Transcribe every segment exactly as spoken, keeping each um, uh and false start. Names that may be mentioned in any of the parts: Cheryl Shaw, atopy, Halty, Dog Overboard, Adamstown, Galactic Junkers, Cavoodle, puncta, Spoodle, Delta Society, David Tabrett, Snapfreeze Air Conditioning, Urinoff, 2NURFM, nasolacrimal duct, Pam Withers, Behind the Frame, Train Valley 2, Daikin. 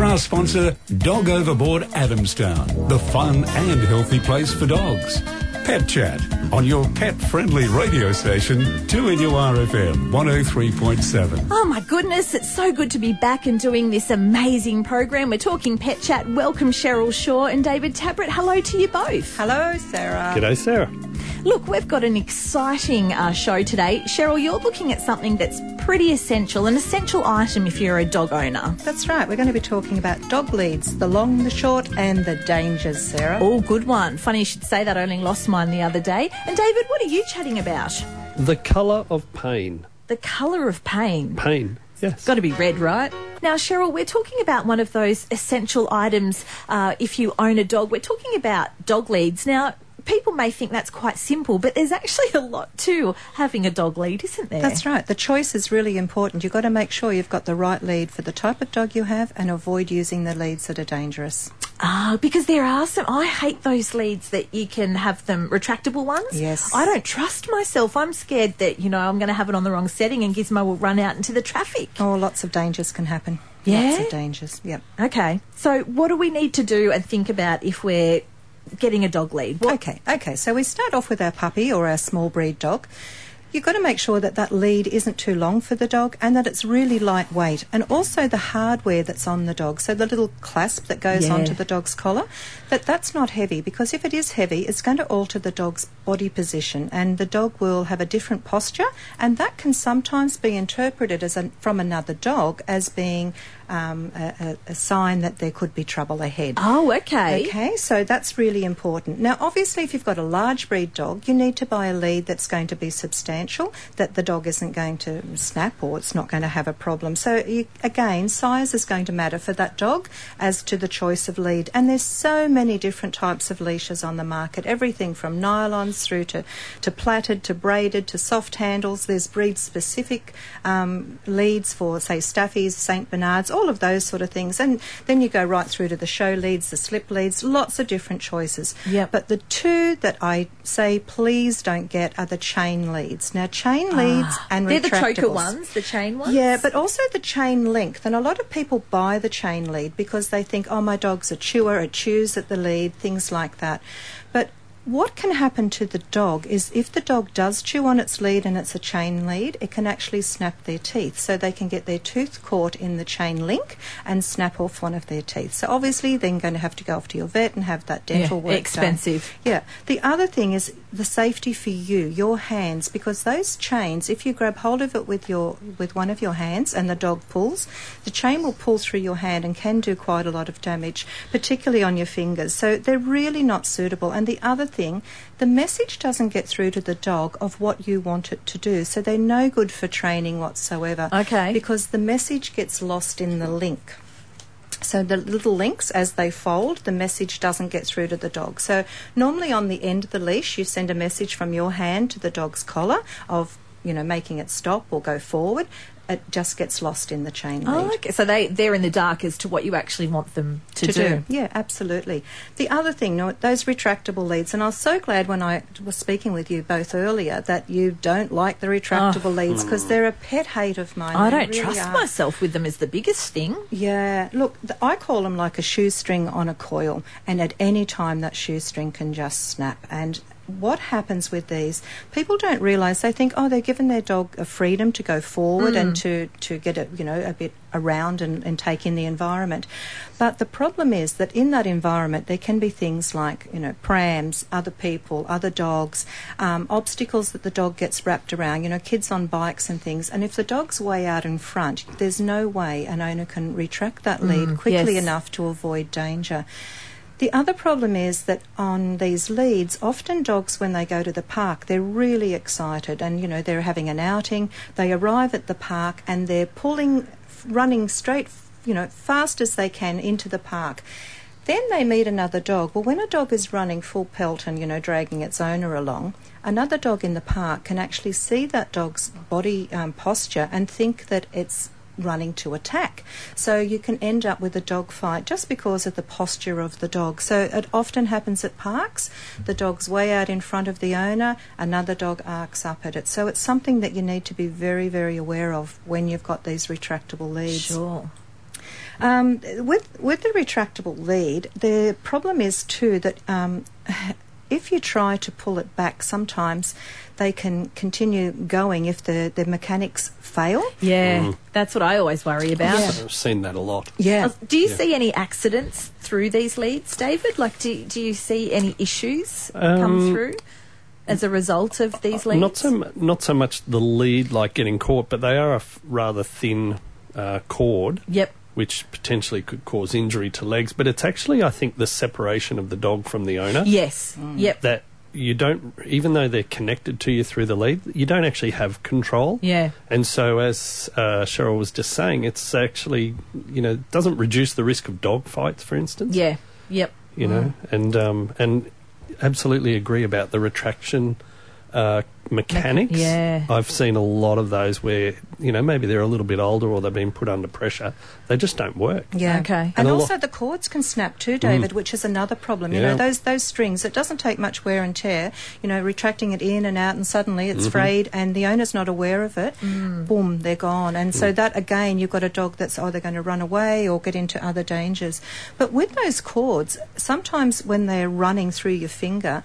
for our sponsor, Dog Overboard Adamstown, the fun and healthy place for dogs. Pet Chat on your pet-friendly radio station, two N U R F M one oh three point seven. Oh my goodness, it's so good to be back and doing this amazing program. We're talking Pet Chat. Welcome Cheryl Shaw and David Tabrett. Hello to you both. Hello, Sarah. G'day, Sarah. Look, we've got an exciting uh, show today. Cheryl, you're looking at something that's pretty essential, an essential item if you're a dog owner. That's right. We're going to be talking about dog leads, the long, the short and the dangers, Sarah. Oh, good one. Funny you should say that. I only lost mine the other day. And David, what are you chatting about? The colour of pain. The colour of pain. Pain. Yes. It's got to be red, right? Now, Cheryl, we're talking about one of those essential items uh, if you own a dog. We're talking about dog leads. Now, people may think that's quite simple, but there's actually a lot to having a dog lead, isn't there? That's right. The choice is really important. You've got to make sure you've got the right lead for the type of dog you have and avoid using the leads that are dangerous. Ah, because there are some... I hate those leads that you can have them retractable ones. Yes. I don't trust myself. I'm scared that, you know, I'm going to have it on the wrong setting and Gizmo will run out into the traffic. Oh, lots of dangers can happen. Yeah? Lots of dangers, yep. Okay. So what do we need to do and think about if we're getting a dog lead? What? Okay, okay. So we start off with our puppy or our small breed dog. You've got to make sure that that lead isn't too long for the dog and that it's really lightweight, and also the hardware that's on the dog, so the little clasp that goes yeah. onto the dog's collar, that that's not heavy, because if it is heavy, it's going to alter the dog's body position and the dog will have a different posture, and that can sometimes be interpreted as a, from another dog as being Um, a, a sign that there could be trouble ahead. Oh, okay. Okay, so that's really important. Now, obviously, if you've got a large breed dog, you need to buy a lead that's going to be substantial, that the dog isn't going to snap or it's not going to have a problem. So, you, again, size is going to matter for that dog as to the choice of lead. And there's so many different types of leashes on the market, everything from nylons through to, to plaited, to braided, to soft handles. There's breed-specific um, leads for, say, Staffies, Saint Bernards, all of those sort of things. And then you go right through to the show leads, the slip leads, lots of different choices. Yep. But the two that I say please don't get are the chain leads. Now, chain leads ah, and retractables. They're the choker ones, the chain ones? Yeah, but also the chain length. And a lot of people buy the chain lead because they think, oh, my dog's a chewer, it chews at the lead, things like that. But what can happen to the dog is if the dog does chew on its lead and it's a chain lead, it can actually snap their teeth. So they can get their tooth caught in the chain link and snap off one of their teeth. So obviously then going to have to go off to your vet and have that dental yeah, work expensive. Done. Yeah. The other thing is the safety for you, your hands, because those chains, if you grab hold of it with your with one of your hands and the dog pulls, the chain will pull through your hand and can do quite a lot of damage, particularly on your fingers. So they're really not suitable. And the other thing, the message doesn't get through to the dog of what you want it to do, so they're no good for training whatsoever. Okay. Because the message gets lost in the link. So the little links, as they fold, the message doesn't get through to the dog. So normally on the end of the leash, you send a message from your hand to the dog's collar of, you know, making it stop or go forward. It just gets lost in the chain lead. Oh, okay. So they, they're in the dark as to what you actually want them to, to do. do. Yeah, absolutely. The other thing, those retractable leads, and I was so glad when I was speaking with you both earlier that you don't like the retractable oh. leads, because they're a pet hate of mine. I they don't really trust are. myself with them is the biggest thing. Yeah. Look, I call them like a shoestring on a coil, and at any time that shoestring can just snap. And what happens with these, people don't realise, they think, oh, they're giving their dog a freedom to go forward mm. and to, to get a, you know, a bit around and, and take in the environment. But the problem is that in that environment there can be things like, you know, prams, other people, other dogs, um, obstacles that the dog gets wrapped around, you know, kids on bikes and things. And if the dog's way out in front, there's no way an owner can retract that lead mm, quickly yes. enough to avoid danger. The other problem is that on these leads, often dogs, when they go to the park, they're really excited and, you know, they're having an outing. They arrive at the park and they're pulling, running straight, you know, fast as they can into the park. Then they meet another dog. Well, when a dog is running full pelt and, you know, dragging its owner along, another dog in the park can actually see that dog's body um, posture and think that it's running to attack. So you can end up with a dog fight just because of the posture of the dog. So it often happens at parks. The dog's way out in front of the owner, another dog arcs up at it. So it's something that you need to be very, very aware of when you've got these retractable leads. Sure. Um, with with the retractable lead, the problem is too that um, if you try to pull it back, sometimes they can continue going if the, the mechanics fail. Yeah, mm. that's what I always worry about. Yeah. I've seen that a lot. Yeah. Uh, do you yeah. see any accidents through these leads, David? Like, do, do you see any issues um, come through as a result of these leads? Not so, not so much the lead, like getting caught, but they are a f- rather thin uh, cord, yep, which potentially could cause injury to legs. But it's actually, I think, the separation of the dog from the owner. Yes, mm. yep. That you don't, even though they're connected to you through the lead, you don't actually have control. Yeah. And so, as uh, Cheryl was just saying, it's actually, you know, doesn't reduce the risk of dog fights, for instance. Yeah, yep. You mm. know, and um, and... absolutely agree about the retraction uh, mechanics. Yeah. I've seen a lot of those where, you know, maybe they're a little bit older or they've been put under pressure. They just don't work. Yeah. Okay. And, and also lot- the cords can snap too, David, mm. which is another problem. You yeah. know, those those strings, it doesn't take much wear and tear, you know, retracting it in and out, and suddenly it's mm-hmm. frayed and the owner's not aware of it. Mm. Boom, they're gone. And mm. so that, again, you've got a dog that's either going to run away or get into other dangers. But with those cords, sometimes when they're running through your finger,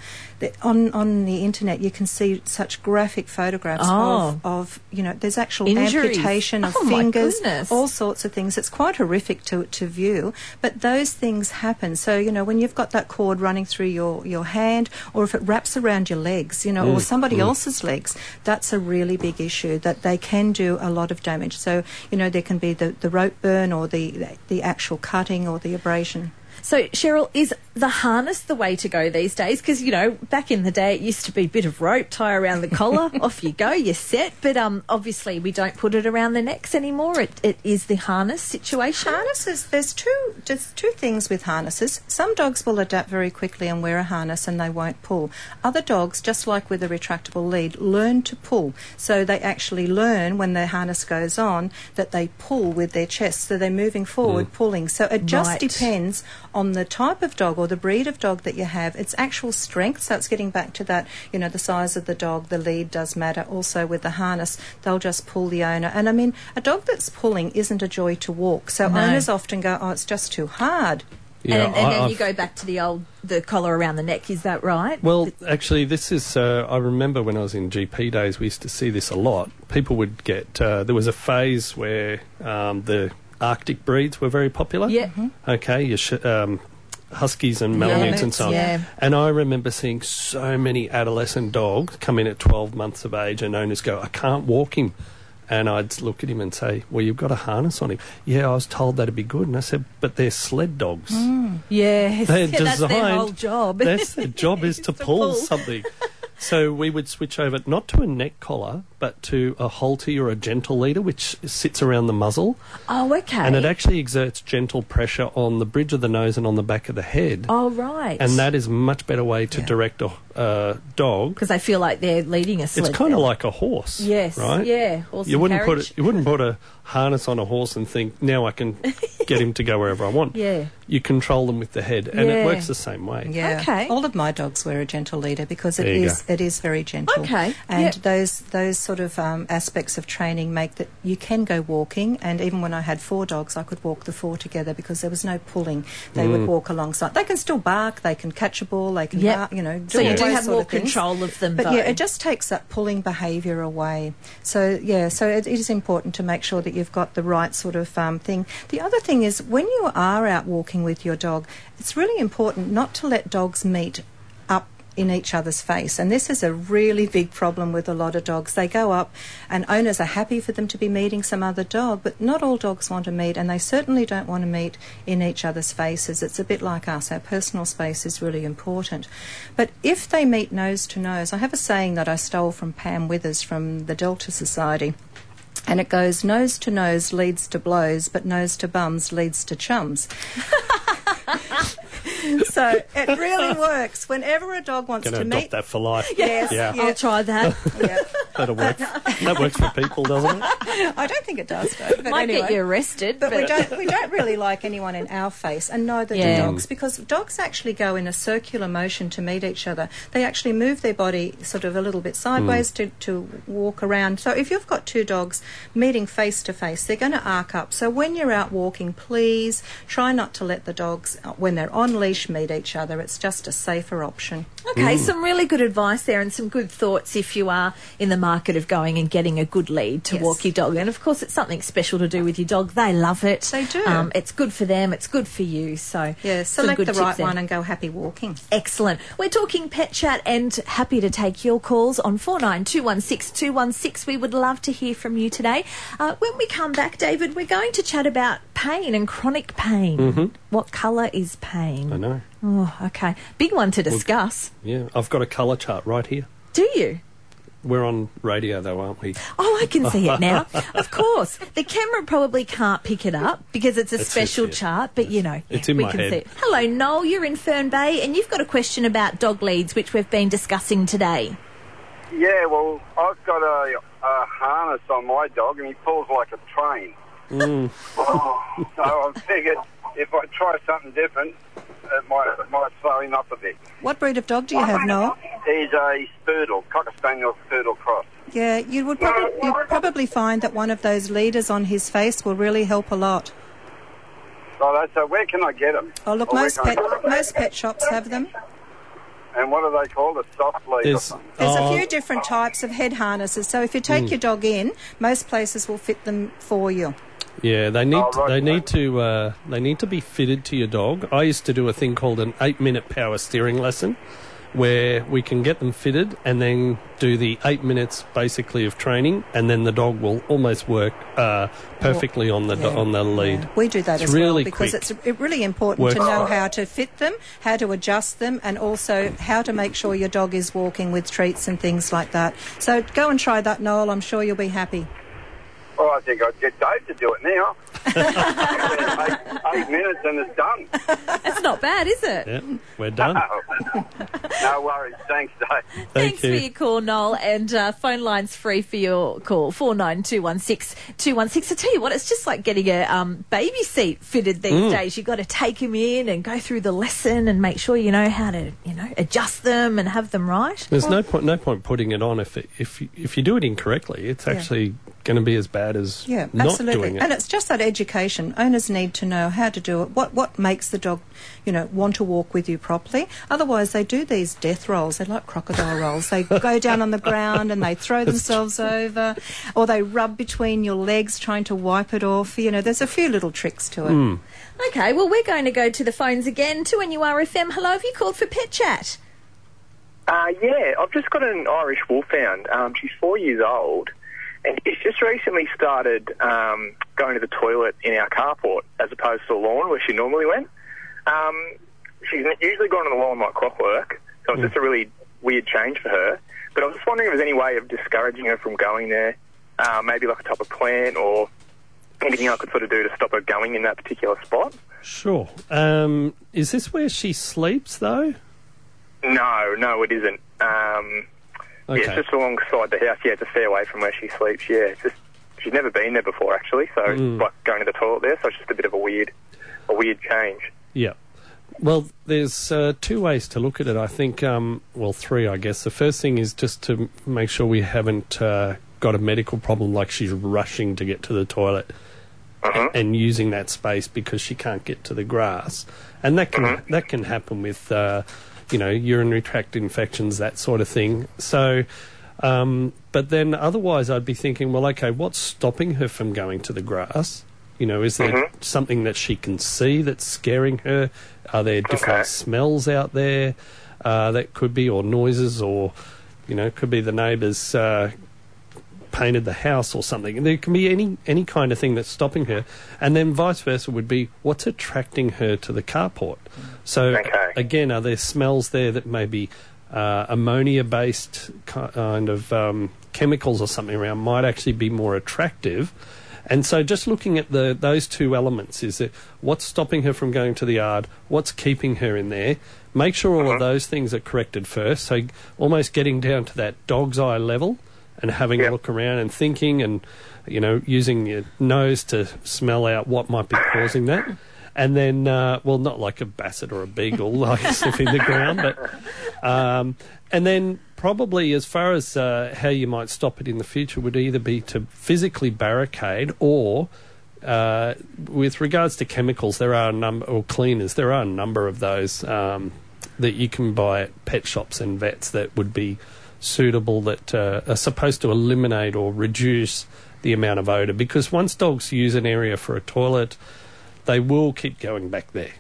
on, on the internet you can see such graphic photographs oh. of, of, you know, there's actual injuries, amputation of oh, fingers, all sorts of things. It's quite horrific to to view, but those things happen. So, you know, when you've got that cord running through your, your hand, or if it wraps around your legs, you know, mm. or somebody mm. else's legs, that's a really big issue, that they can do a lot of damage. So, you know, there can be the, the rope burn or the the actual cutting or the abrasion. So, Cheryl, is the harness the way to go these days? Because, you know, back in the day it used to be a bit of rope, tie around the collar, off you go, you're set. But um, obviously we don't put it around the necks anymore. It, it is the harness situation. Harnesses, there's two, just two things with harnesses. Some dogs will adapt very quickly and wear a harness and they won't pull. Other dogs, just like with a retractable lead, learn to pull. So they actually learn when their harness goes on that they pull with their chest. So they're moving forward, mm. pulling. So it just right. depends on the type of dog or the breed of dog that you have, its actual strength. So it's getting back to that, you know, the size of the dog, the lead does matter. Also with the harness, they'll just pull the owner. And, I mean, a dog that's pulling isn't a joy to walk. So no. owners often go, oh, it's just too hard. Yeah, and and I, then I've, you go back to the old, the collar around the neck, is that right? Well, actually, this is, uh, I remember when I was in G P days, we used to see this a lot. People would get, uh, there was a phase where um, the Arctic breeds were very popular. Yeah. Mm-hmm. Okay, your sh- um, Huskies and Malamutes yeah, and so on. Yeah. And I remember seeing so many adolescent dogs come in at twelve months of age and owners go, I can't walk him. And I'd look at him and say, well, you've got a harness on him. Yeah, I was told that'd be good. And I said, but they're sled dogs. Mm. Yes. They're yeah, designed, that's their whole job. That's their job is to, to pull, pull something. So we would switch over not to a neck collar, but to a halty or a gentle leader, which sits around the muzzle. Oh, okay. And it actually exerts gentle pressure on the bridge of the nose and on the back of the head. Oh, right. And that is a much better way to yeah. direct a uh, dog. Because they feel like they're leading a sled. It's kind of like a horse. Yes. Right? Yeah. Horse you, wouldn't put a, you wouldn't put a harness on a horse and think, now I can get him to go wherever I want. Yeah. You control them with the head, and yeah. it works the same way. Yeah. Okay. All of my dogs wear a gentle leader because it is go. it is very gentle. Okay. And yep. those those sort of um, aspects of training make that you can go walking. And even when I had four dogs, I could walk the four together because there was no pulling. They mm. would walk alongside. They can still bark. They can catch a ball. They can, yep. bark, you know. Do so you do have more control of them. But though. yeah, it just takes that pulling behaviour away. So yeah, so it, it is important to make sure that you've got the right sort of um, thing. The other thing is when you are out walking with your dog, it's really important not to let dogs meet up in each other's face. And this is a really big problem with a lot of dogs. They go up and owners are happy for them to be meeting some other dog, but not all dogs want to meet, and they certainly don't want to meet in each other's faces. It's a bit like us. Our personal space is really important. But if they meet nose to nose, I have a saying that I stole from Pam Withers from the Delta Society. And it goes, nose to nose leads to blows, but nose to bums leads to chums. So it really works. Whenever a dog wants Gonna to meet... Going to adopt that for life. Yes, yeah. Yeah. I'll try that. Yeah. That'll work. That works for people, doesn't it? I don't think it does, though. But Might anyway. get you arrested. But, but we don't we don't really like anyone in our face, and neither yeah. do dogs, because dogs actually go in a circular motion to meet each other. They actually move their body sort of a little bit sideways mm. to, to walk around. So if you've got two dogs meeting face to face, they're going to arc up. So when you're out walking, please try not to let the dogs, when they're on leash, meet each other. It's just a safer option. Okay, mm. some really good advice there and some good thoughts if you are in the market of going and getting a good lead to yes. walk your dog. And, of course, it's something special to do with your dog. They love it. They do. Um, it's good for them. It's good for you. So yeah, select the right one and go happy walking. Excellent. We're talking Pet Chat and happy to take your calls on four nine two one six two one six. We would love to hear from you today. Uh, when we come back, David, we're going to chat about pain and chronic pain. Mm-hmm. What colour is pain? I know. Oh, okay. Big one to discuss. Well, yeah, I've got a colour chart right here. Do you? We're on radio, though, aren't we? Oh, I can see it now. Of course. The camera probably can't pick it up because it's a it's special just, yeah. chart, but, you know, it's yeah, in we my can head. see it. Hello, Noel. You're in Fern Bay, and you've got a question about dog leads, which we've been discussing today. Yeah, well, I've got a, a harness on my dog, and he pulls like a train. Mm. oh, so I figured if I try something different, it might, it might slow him up a bit. What breed of dog do you have, Noel? He's a Spoodle, Cocker Spaniel Spoodle cross. Yeah, you would probably, you'd probably find that one of those leaders on his face will really help a lot. Right, so where can I get him? Oh, look, most pet, most pet shops have them. And what are they called? A soft lead There's, or something? There's oh. a few different types of head harnesses. So if you take mm. your dog in, most places will fit them for you. Yeah, they need oh, right, they right. need to uh, they need to be fitted to your dog. I used to do a thing called an eight-minute power steering lesson, where we can get them fitted and then do the eight minutes basically of training, and then the dog will almost work uh, perfectly on the yeah, on the lead. Yeah. We do that it's as really well because quick. it's it really important work. to know how to fit them, how to adjust them, and also how to make sure your dog is walking with treats and things like that. So go and try that, Noel. I'm sure you'll be happy. Well, I think I'd get Dave to do it now. eight, eight minutes and it's done. That's not bad, is it? Yeah, we're done. No, no worries. Thanks, Dave. Thank Thanks you. for your call, Noel. And uh, phone line's free for your call, four nine two one six two one six. I tell you what, it's just like getting a um, baby seat fitted these mm. days. You've got to take them in and go through the lesson and make sure you know how to, you know, adjust them and have them right. There's oh. no point no point putting it on if, it, if, if you do it incorrectly. It's actually... Yeah. going to be as bad as yeah, not absolutely. doing it. And it's just that education. Owners need to know how to do it, what what makes the dog, you know, want to walk with you properly. Otherwise, they do these death rolls. They're like crocodile rolls. They go down on the ground and they throw themselves over, or they rub between your legs trying to wipe it off. You know, there's a few little tricks to it. Mm. Okay, well, we're going to go to the phones again. two N U R F M, hello, have you called for Pet Chat? Uh, yeah, I've just got an Irish Wolfhound. Um, she's four years old. And it's just recently started um, going to the toilet in our carport as opposed to the lawn where she normally went. Um, she's usually gone to the lawn like clockwork, so it's mm. just a really weird change for her. But I was just wondering if there's any way of discouraging her from going there, uh, maybe like a type of plant or anything I could sort of do to stop her going in that particular spot. Sure. Um, is this where she sleeps, though? No, no, it isn't. Um... Okay. Yeah, it's just alongside the house. Yeah, it's a fair way from where she sleeps. Yeah, it's just she's never been there before, actually. So, mm. like going to the toilet there, so it's just a bit of a weird, a weird change. Yeah. Well, there's uh, two ways to look at it. I think, um, well, three, I guess. The first thing is just to make sure we haven't uh, got a medical problem, like she's rushing to get to the toilet mm-hmm. and, and using that space because she can't get to the grass, and that can mm-hmm. that can happen with. Uh, you know, urinary tract infections, that sort of thing. So, um, but then otherwise I'd be thinking, well, okay, what's stopping her from going to the grass? You know, is there mm-hmm. something that she can see that's scaring her? Are there different okay. smells out there uh, that could be, or noises, or, you know, could be the neighbours uh, painted the house or something. There can be any, any kind of thing that's stopping her. And then vice versa would be, what's attracting her to the carport? So, okay. again, are there smells there that may be uh, ammonia-based kind of um, chemicals or something around might actually be more attractive? And so just looking at the those two elements, is that what's stopping her from going to the yard, what's keeping her in there? Make sure all uh-huh. of those things are corrected first. So almost getting down to that dog's eye level and having yep. a look around and thinking and, you know, using your nose to smell out what might be causing that. And then, uh, well, not like a basset or a beagle, like sniffing the ground, but... Um, and then probably as far as uh, how you might stop it in the future would either be to physically barricade or... Uh, with regards to chemicals, there are a number, or cleaners, there are a number of those um, that you can buy at pet shops and vets that would be suitable, that uh, are supposed to eliminate or reduce the amount of odour. Because once dogs use an area for a toilet, they will keep going back there.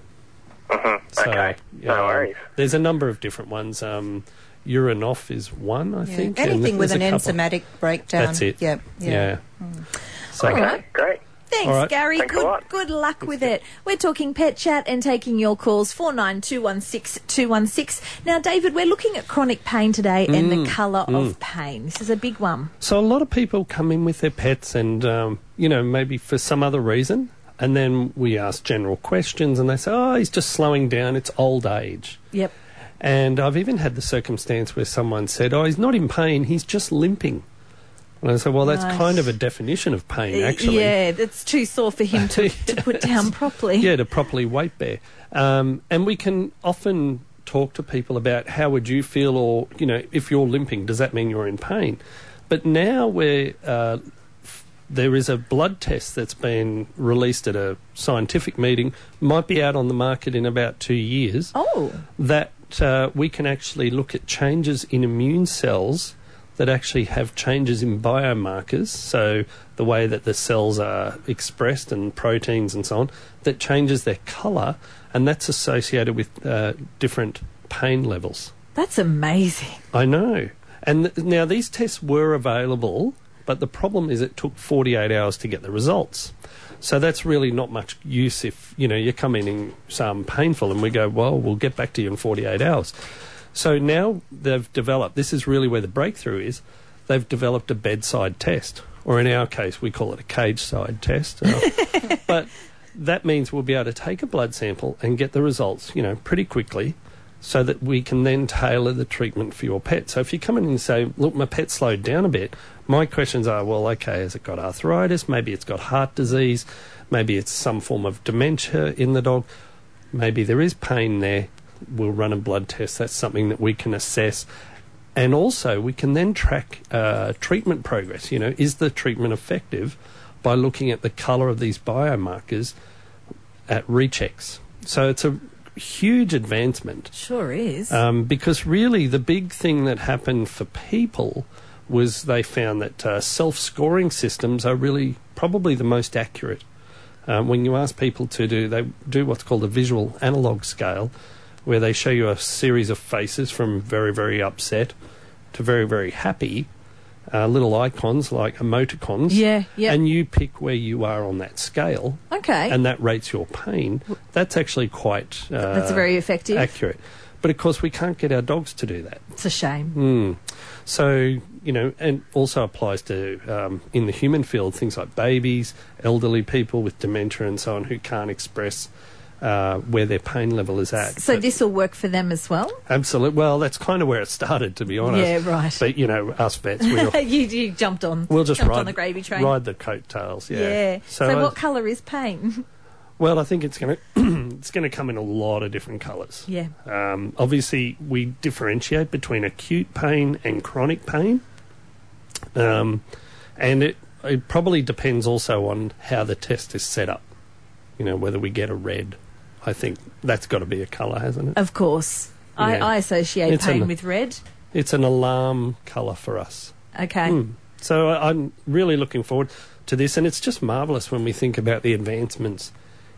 Uh-huh. So, okay, no um, worries. There's a number of different ones. Um, Urinoff is one, I yeah. think. Anything with an enzymatic breakdown. That's it. Yep. Yeah. yeah. Mm. So, okay, great. Thanks, right. Gary. Thanks good good luck with it. We're talking Pet Chat and taking your calls, four nine two one six two one six. Now, David, we're looking at chronic pain today mm. and the colour mm. of pain. This is a big one. So a lot of people come in with their pets and, um, you know, maybe for some other reason, and then we ask general questions and they say, oh, he's just slowing down, it's old age. Yep. And I've even had the circumstance where someone said, oh, he's not in pain, he's just limping. And I said, well, that's right. kind of a definition of pain, actually. Yeah, that's too sore for him to, yes. to put down properly. Yeah, to properly weight bear. Um, and we can often talk to people about how would you feel, or, you know, if you're limping, does that mean you're in pain? But now we're, uh, f- there is a blood test that's been released at a scientific meeting, might be out on the market in about two years, Oh, that uh, we can actually look at changes in immune cells that actually have changes in biomarkers, so the way that the cells are expressed and proteins and so on, that changes their colour, and that's associated with uh, different pain levels. That's amazing. I know. And th- now these tests were available, but the problem is it took forty-eight hours to get the results. So that's really not much use if, you know, you come in and some painful and we go, well, we'll get back to you in forty-eight hours. So now they've developed, this is really where the breakthrough is, they've developed a bedside test, or in our case we call it a cage-side test. But that means we'll be able to take a blood sample and get the results, you know, pretty quickly, so that we can then tailor the treatment for your pet. So if you come in and say, look, my pet slowed down a bit, my questions are, well, okay, has it got arthritis? Maybe it's got heart disease. Maybe it's some form of dementia in the dog. Maybe there is pain there. We'll run a blood test. That's something that we can assess. And also, we can then track uh, treatment progress. You know, is the treatment effective by looking at the colour of these biomarkers at rechecks? So it's a huge advancement. Sure is. Um, because really, the big thing that happened for people was they found that uh, self-scoring systems are really probably the most accurate. Um, when you ask people to do, they do what's called a visual analogue scale, where they show you a series of faces from very, very upset to very, very happy, uh, little icons like emoticons. Yeah, yeah. And you pick where you are on that scale. Okay. And that rates your pain. That's actually quite uh, That's very effective. Accurate. But, of course, we can't get our dogs to do that. It's a shame. Mm. So, you know, and also applies to, um, in the human field, things like babies, elderly people with dementia and so on who can't express Uh, where their pain level is at. So this will work for them as well? Absolutely. Well, that's kind of where it started, to be honest. Yeah, right. But, you know, us vets, we'll... you, you jumped on. We'll just jumped ride, on the gravy train. Ride the coattails, yeah. Yeah. So, so what uh, colour is pain? Well, I think it's going to it's going to come in a lot of different colours. Yeah. Um, obviously, we differentiate between acute pain and chronic pain. Um, and it, it probably depends also on how the test is set up, you know, whether we get a red... I think that's got to be a colour, hasn't it? Of course. Yeah. I, I associate it's pain an, with red. It's an alarm colour for us. Okay. Mm. So I, I'm really looking forward to this, and it's just marvellous when we think about the advancements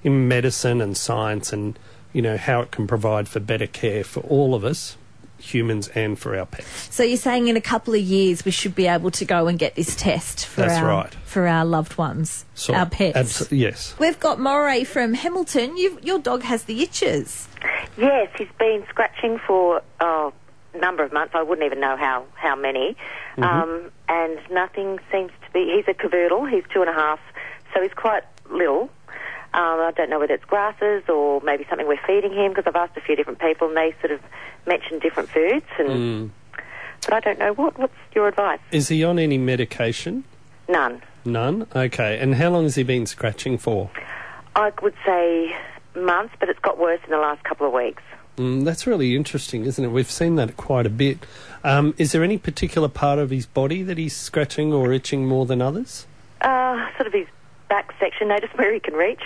in medicine and science and, you know, how it can provide for better care for all of us, humans and for our pets. So you're saying in a couple of years we should be able to go and get this test for That's our right. for our loved ones, so, our pets. Abs- yes. We've got Moray from Hamilton. You've, your dog has the itches. Yes, he's been scratching for oh, a number of months. I wouldn't even know how, how many. Mm-hmm. Um, and nothing seems to be... He's a Cavoodle. He's two and a half, so he's quite little. Um, I don't know whether it's grasses or maybe something we're feeding him, because I've asked a few different people and they sort of mentioned different foods. And mm. but I don't know what. What's your advice? Is he on any medication? None. None? Okay. And how long has he been scratching for? I would say months, but it's got worse in the last couple of weeks. Mm, that's really interesting, isn't it? We've seen that quite a bit. Um, is there any particular part of his body that he's scratching or itching more than others? Uh, sort of his back section, notice where he can reach.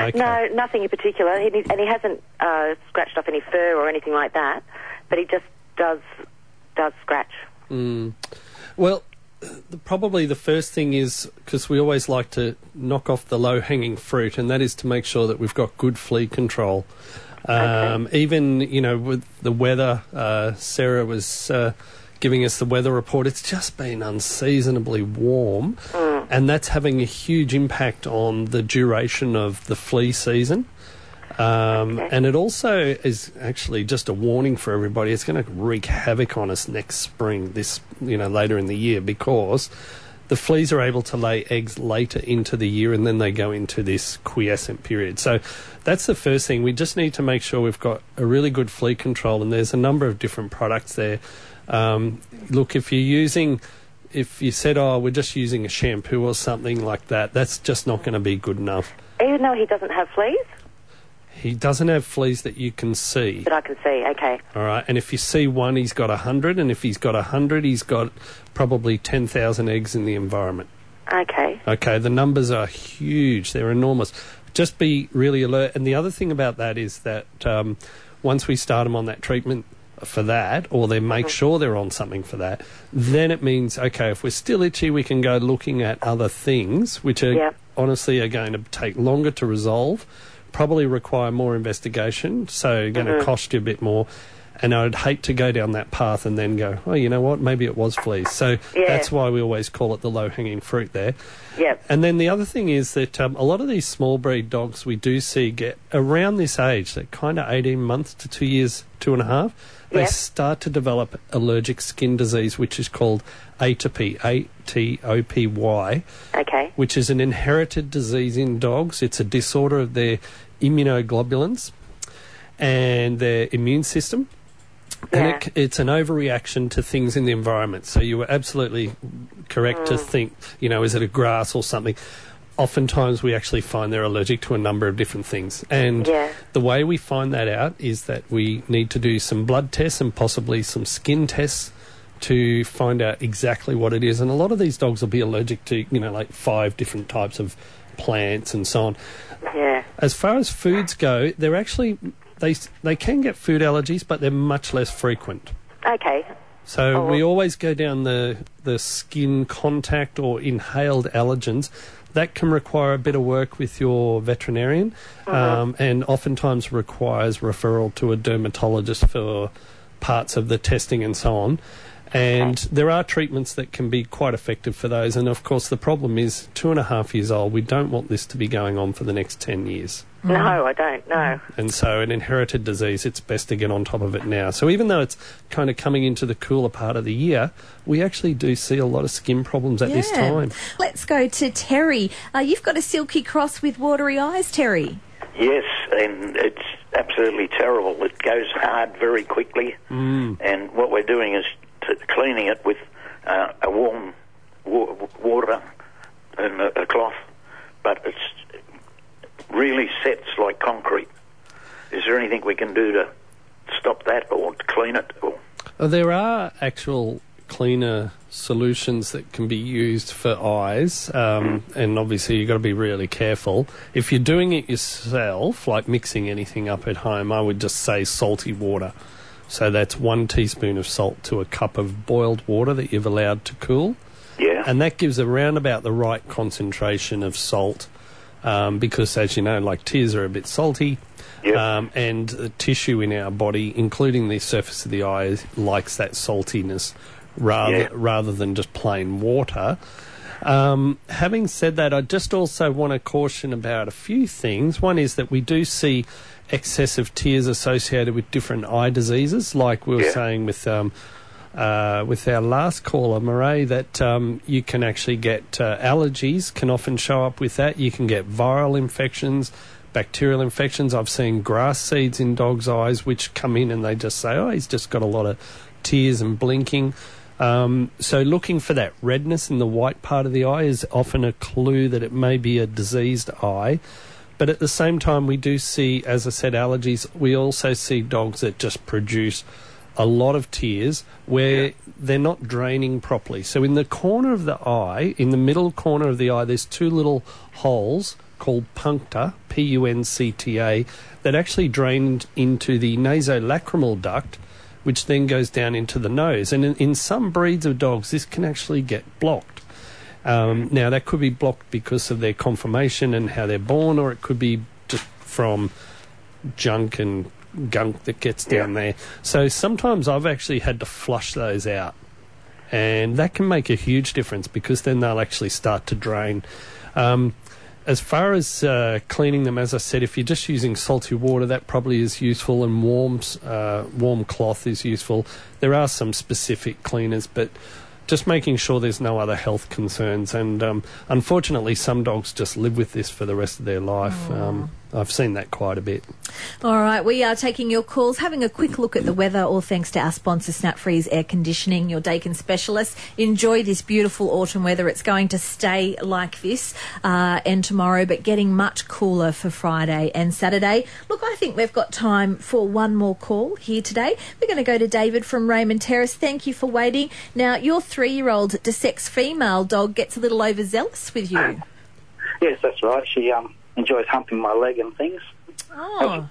Okay. No, nothing in particular. He needs, and he hasn't uh, scratched off any fur or anything like that, but he just does does scratch. Mm. Well, the, probably the first thing is, because we always like to knock off the low-hanging fruit, and that is to make sure that we've got good flea control. Um, okay. Even, you know, with the weather, uh, Sarah was uh, giving us the weather report. It's just been unseasonably warm, mm. and that's having a huge impact on the duration of the flea season. Um, okay. And it also is actually just a warning for everybody. It's going to wreak havoc on us next spring, this, you know, later in the year, because the fleas are able to lay eggs later into the year, and then they go into this quiescent period. So that's the first thing. We just need to make sure we've got a really good flea control, and there's a number of different products there. Um, look, if you're using, if you said, oh, we're just using a shampoo or something like that, that's just not going to be good enough. Even though he doesn't have fleas? He doesn't have fleas that you can see. That I can see, okay. All right, and if you see one, he's got one hundred, and if he's got one hundred, he's got probably ten thousand eggs in the environment. Okay. Okay, the numbers are huge. They're enormous. Just be really alert. And the other thing about that is that um, once we start them on that treatment for that, or they make mm-hmm. sure they're on something for that, then it means, okay, if we're still itchy, we can go looking at other things, which are yep. honestly are going to take longer to resolve, probably require more investigation, so going mm-hmm. to cost you a bit more, and I'd hate to go down that path and then go, oh, you know what, maybe it was fleas. So yeah. that's why we always call it the low-hanging fruit there. Yep. And then the other thing is that um, a lot of these small breed dogs we do see get around this age, that kind of eighteen months to two years, two and a half, they yep. start to develop allergic skin disease, which is called atopy, A T O P Y, okay. which is an inherited disease in dogs. It's a disorder of their immunoglobulins and their immune system, yeah. and it, it's an overreaction to things in the environment. So you were absolutely correct mm. to think, you know, is it a grass or something? Oftentimes we actually find they're allergic to a number of different things, and yeah. the way we find that out is that we need to do some blood tests and possibly some skin tests to find out exactly what it is. And a lot of these dogs will be allergic to, you know, like five different types of plants and so on. Yeah. As far as foods go, they're actually they they can get food allergies, but they're much less frequent. Okay. So oh. we always go down the the skin contact or inhaled allergens. That can require a bit of work with your veterinarian, mm-hmm. um, and oftentimes requires referral to a dermatologist for parts of the testing and so on. And okay. there are treatments that can be quite effective for those. And, of course, the problem is two and a half years old. We don't want this to be going on for the next ten years. Mm. No, I don't, no. And so an inherited disease, it's best to get on top of it now. So even though it's kind of coming into the cooler part of the year, we actually do see a lot of skin problems at yeah. this time. Let's go to Terry. Uh, you've got a silky cross with watery eyes, Terry. Yes, and it's absolutely terrible. It goes hard very quickly. Mm. And what we're doing is cleaning it with uh, a warm wa- water and a, a cloth, but it's really sets like concrete. Is there anything we can do to stop that or to clean it? Or? There are actual cleaner solutions that can be used for eyes, um, mm. and obviously you've got to be really careful. If you're doing it yourself, like mixing anything up at home, I would just say salty water. So that's one teaspoon of salt to a cup of boiled water that you've allowed to cool. Yeah. And that gives around about the right concentration of salt um, because, as you know, like tears are a bit salty. Yeah. Um, and the tissue in our body, including the surface of the eye, likes that saltiness rather, yeah. rather than just plain water. Um, having said that, I just also want to caution about a few things. One is that we do see excessive tears associated with different eye diseases, like we were yeah. saying with um, uh, with our last caller, Murray, that um, you can actually get uh, allergies can often show up with that. You can get viral infections, bacterial infections. I've seen grass seeds in dogs' eyes which come in and they just say, oh, he's just got a lot of tears and blinking. Um, so looking for that redness in the white part of the eye is often a clue that it may be a diseased eye. But at the same time, we do see, as I said, allergies. We also see dogs that just produce a lot of tears where yeah. they're not draining properly. So in the corner of the eye, in the middle corner of the eye, there's two little holes called puncta, P U N C T A, that actually drain into the nasolacrimal duct, which then goes down into the nose. And in, in some breeds of dogs, this can actually get blocked. Um, now, that could be blocked because of their conformation and how they're born, or it could be just from junk and gunk that gets down yeah. there. So sometimes I've actually had to flush those out. And that can make a huge difference because then they'll actually start to drain. Um, as far as uh, cleaning them, as I said, if you're just using salty water, that probably is useful, and warm, uh, warm cloth is useful. There are some specific cleaners, but just making sure there's no other health concerns. And um, unfortunately, some dogs just live with this for the rest of their life. Um, I've seen that quite a bit. All right, we are taking your calls, having a quick look at the weather, all thanks to our sponsor, Snapfreeze Air Conditioning, your Daikin specialist. Enjoy this beautiful autumn weather. It's going to stay like this uh, and tomorrow, but getting much cooler for Friday and Saturday. Look, I think we've got time for one more call here today. We're going to go to David from Raymond Terrace. Thank you for waiting. Now, your three-year-old Desex female dog gets a little overzealous with you. Um, yes, that's right. She um, enjoys humping my leg and things. Oh. I was,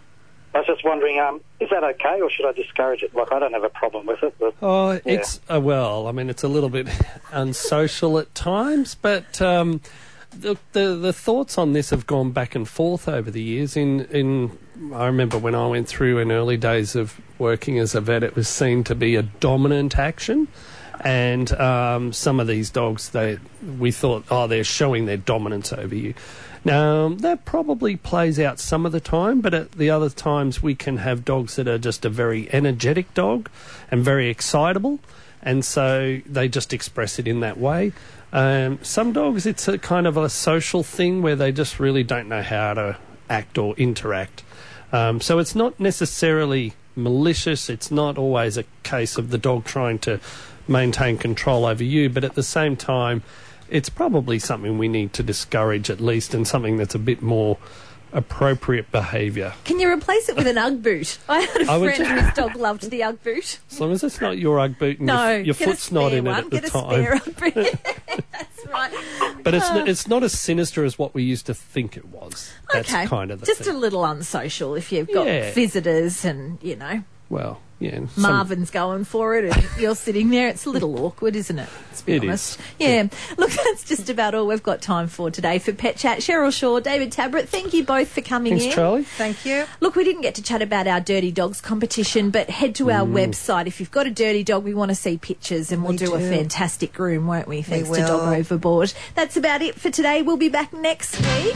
I was just wondering, um, is that okay, or should I discourage it? Like, I don't have a problem with it. But, oh, yeah. it's, uh, well, I mean, it's a little bit unsocial at times, but um, the, the the thoughts on this have gone back and forth over the years. In in I remember when I went through in early days of working as a vet, it was seen to be a dominant action. And um, some of these dogs, they we thought, oh, they're showing their dominance over you. Now, that probably plays out some of the time, but at the other times we can have dogs that are just a very energetic dog and very excitable, and so they just express it in that way. Um, some dogs, it's a kind of a social thing where they just really don't know how to act or interact. Um, so it's not necessarily malicious. It's not always a case of the dog trying to maintain control over you, but at the same time it's probably something we need to discourage at least, and something that's a bit more appropriate behaviour. Can you replace it with an Ugg boot? I had a I friend whose dog loved the Ugg boot. As long as it's not your Ugg boot and no, your, your foot's not in one. It at get the time. Get a spare Ugg boot. That's right. But it's, uh, not, it's not as sinister as what we used to think it was. That's okay. kind of the Just thing. A little unsocial if you've got yeah. visitors and, you know. Well, yeah. Some... Marvin's going for it and you're sitting there. It's a little awkward, isn't it? Let's be it honest. Is. Yeah. yeah. Look, that's just about all we've got time for today for Pet Chat. Cheryl Shaw, David Tabrett, thank you both for coming Thanks, in. Thanks, Charlie. Thank you. Look, we didn't get to chat about our Dirty Dogs competition, but head to our mm. website. If you've got a dirty dog, we want to see pictures, and we'll we do, do a fantastic groom, won't we? Thanks we to Dog Overboard. That's about it for today. We'll be back next week.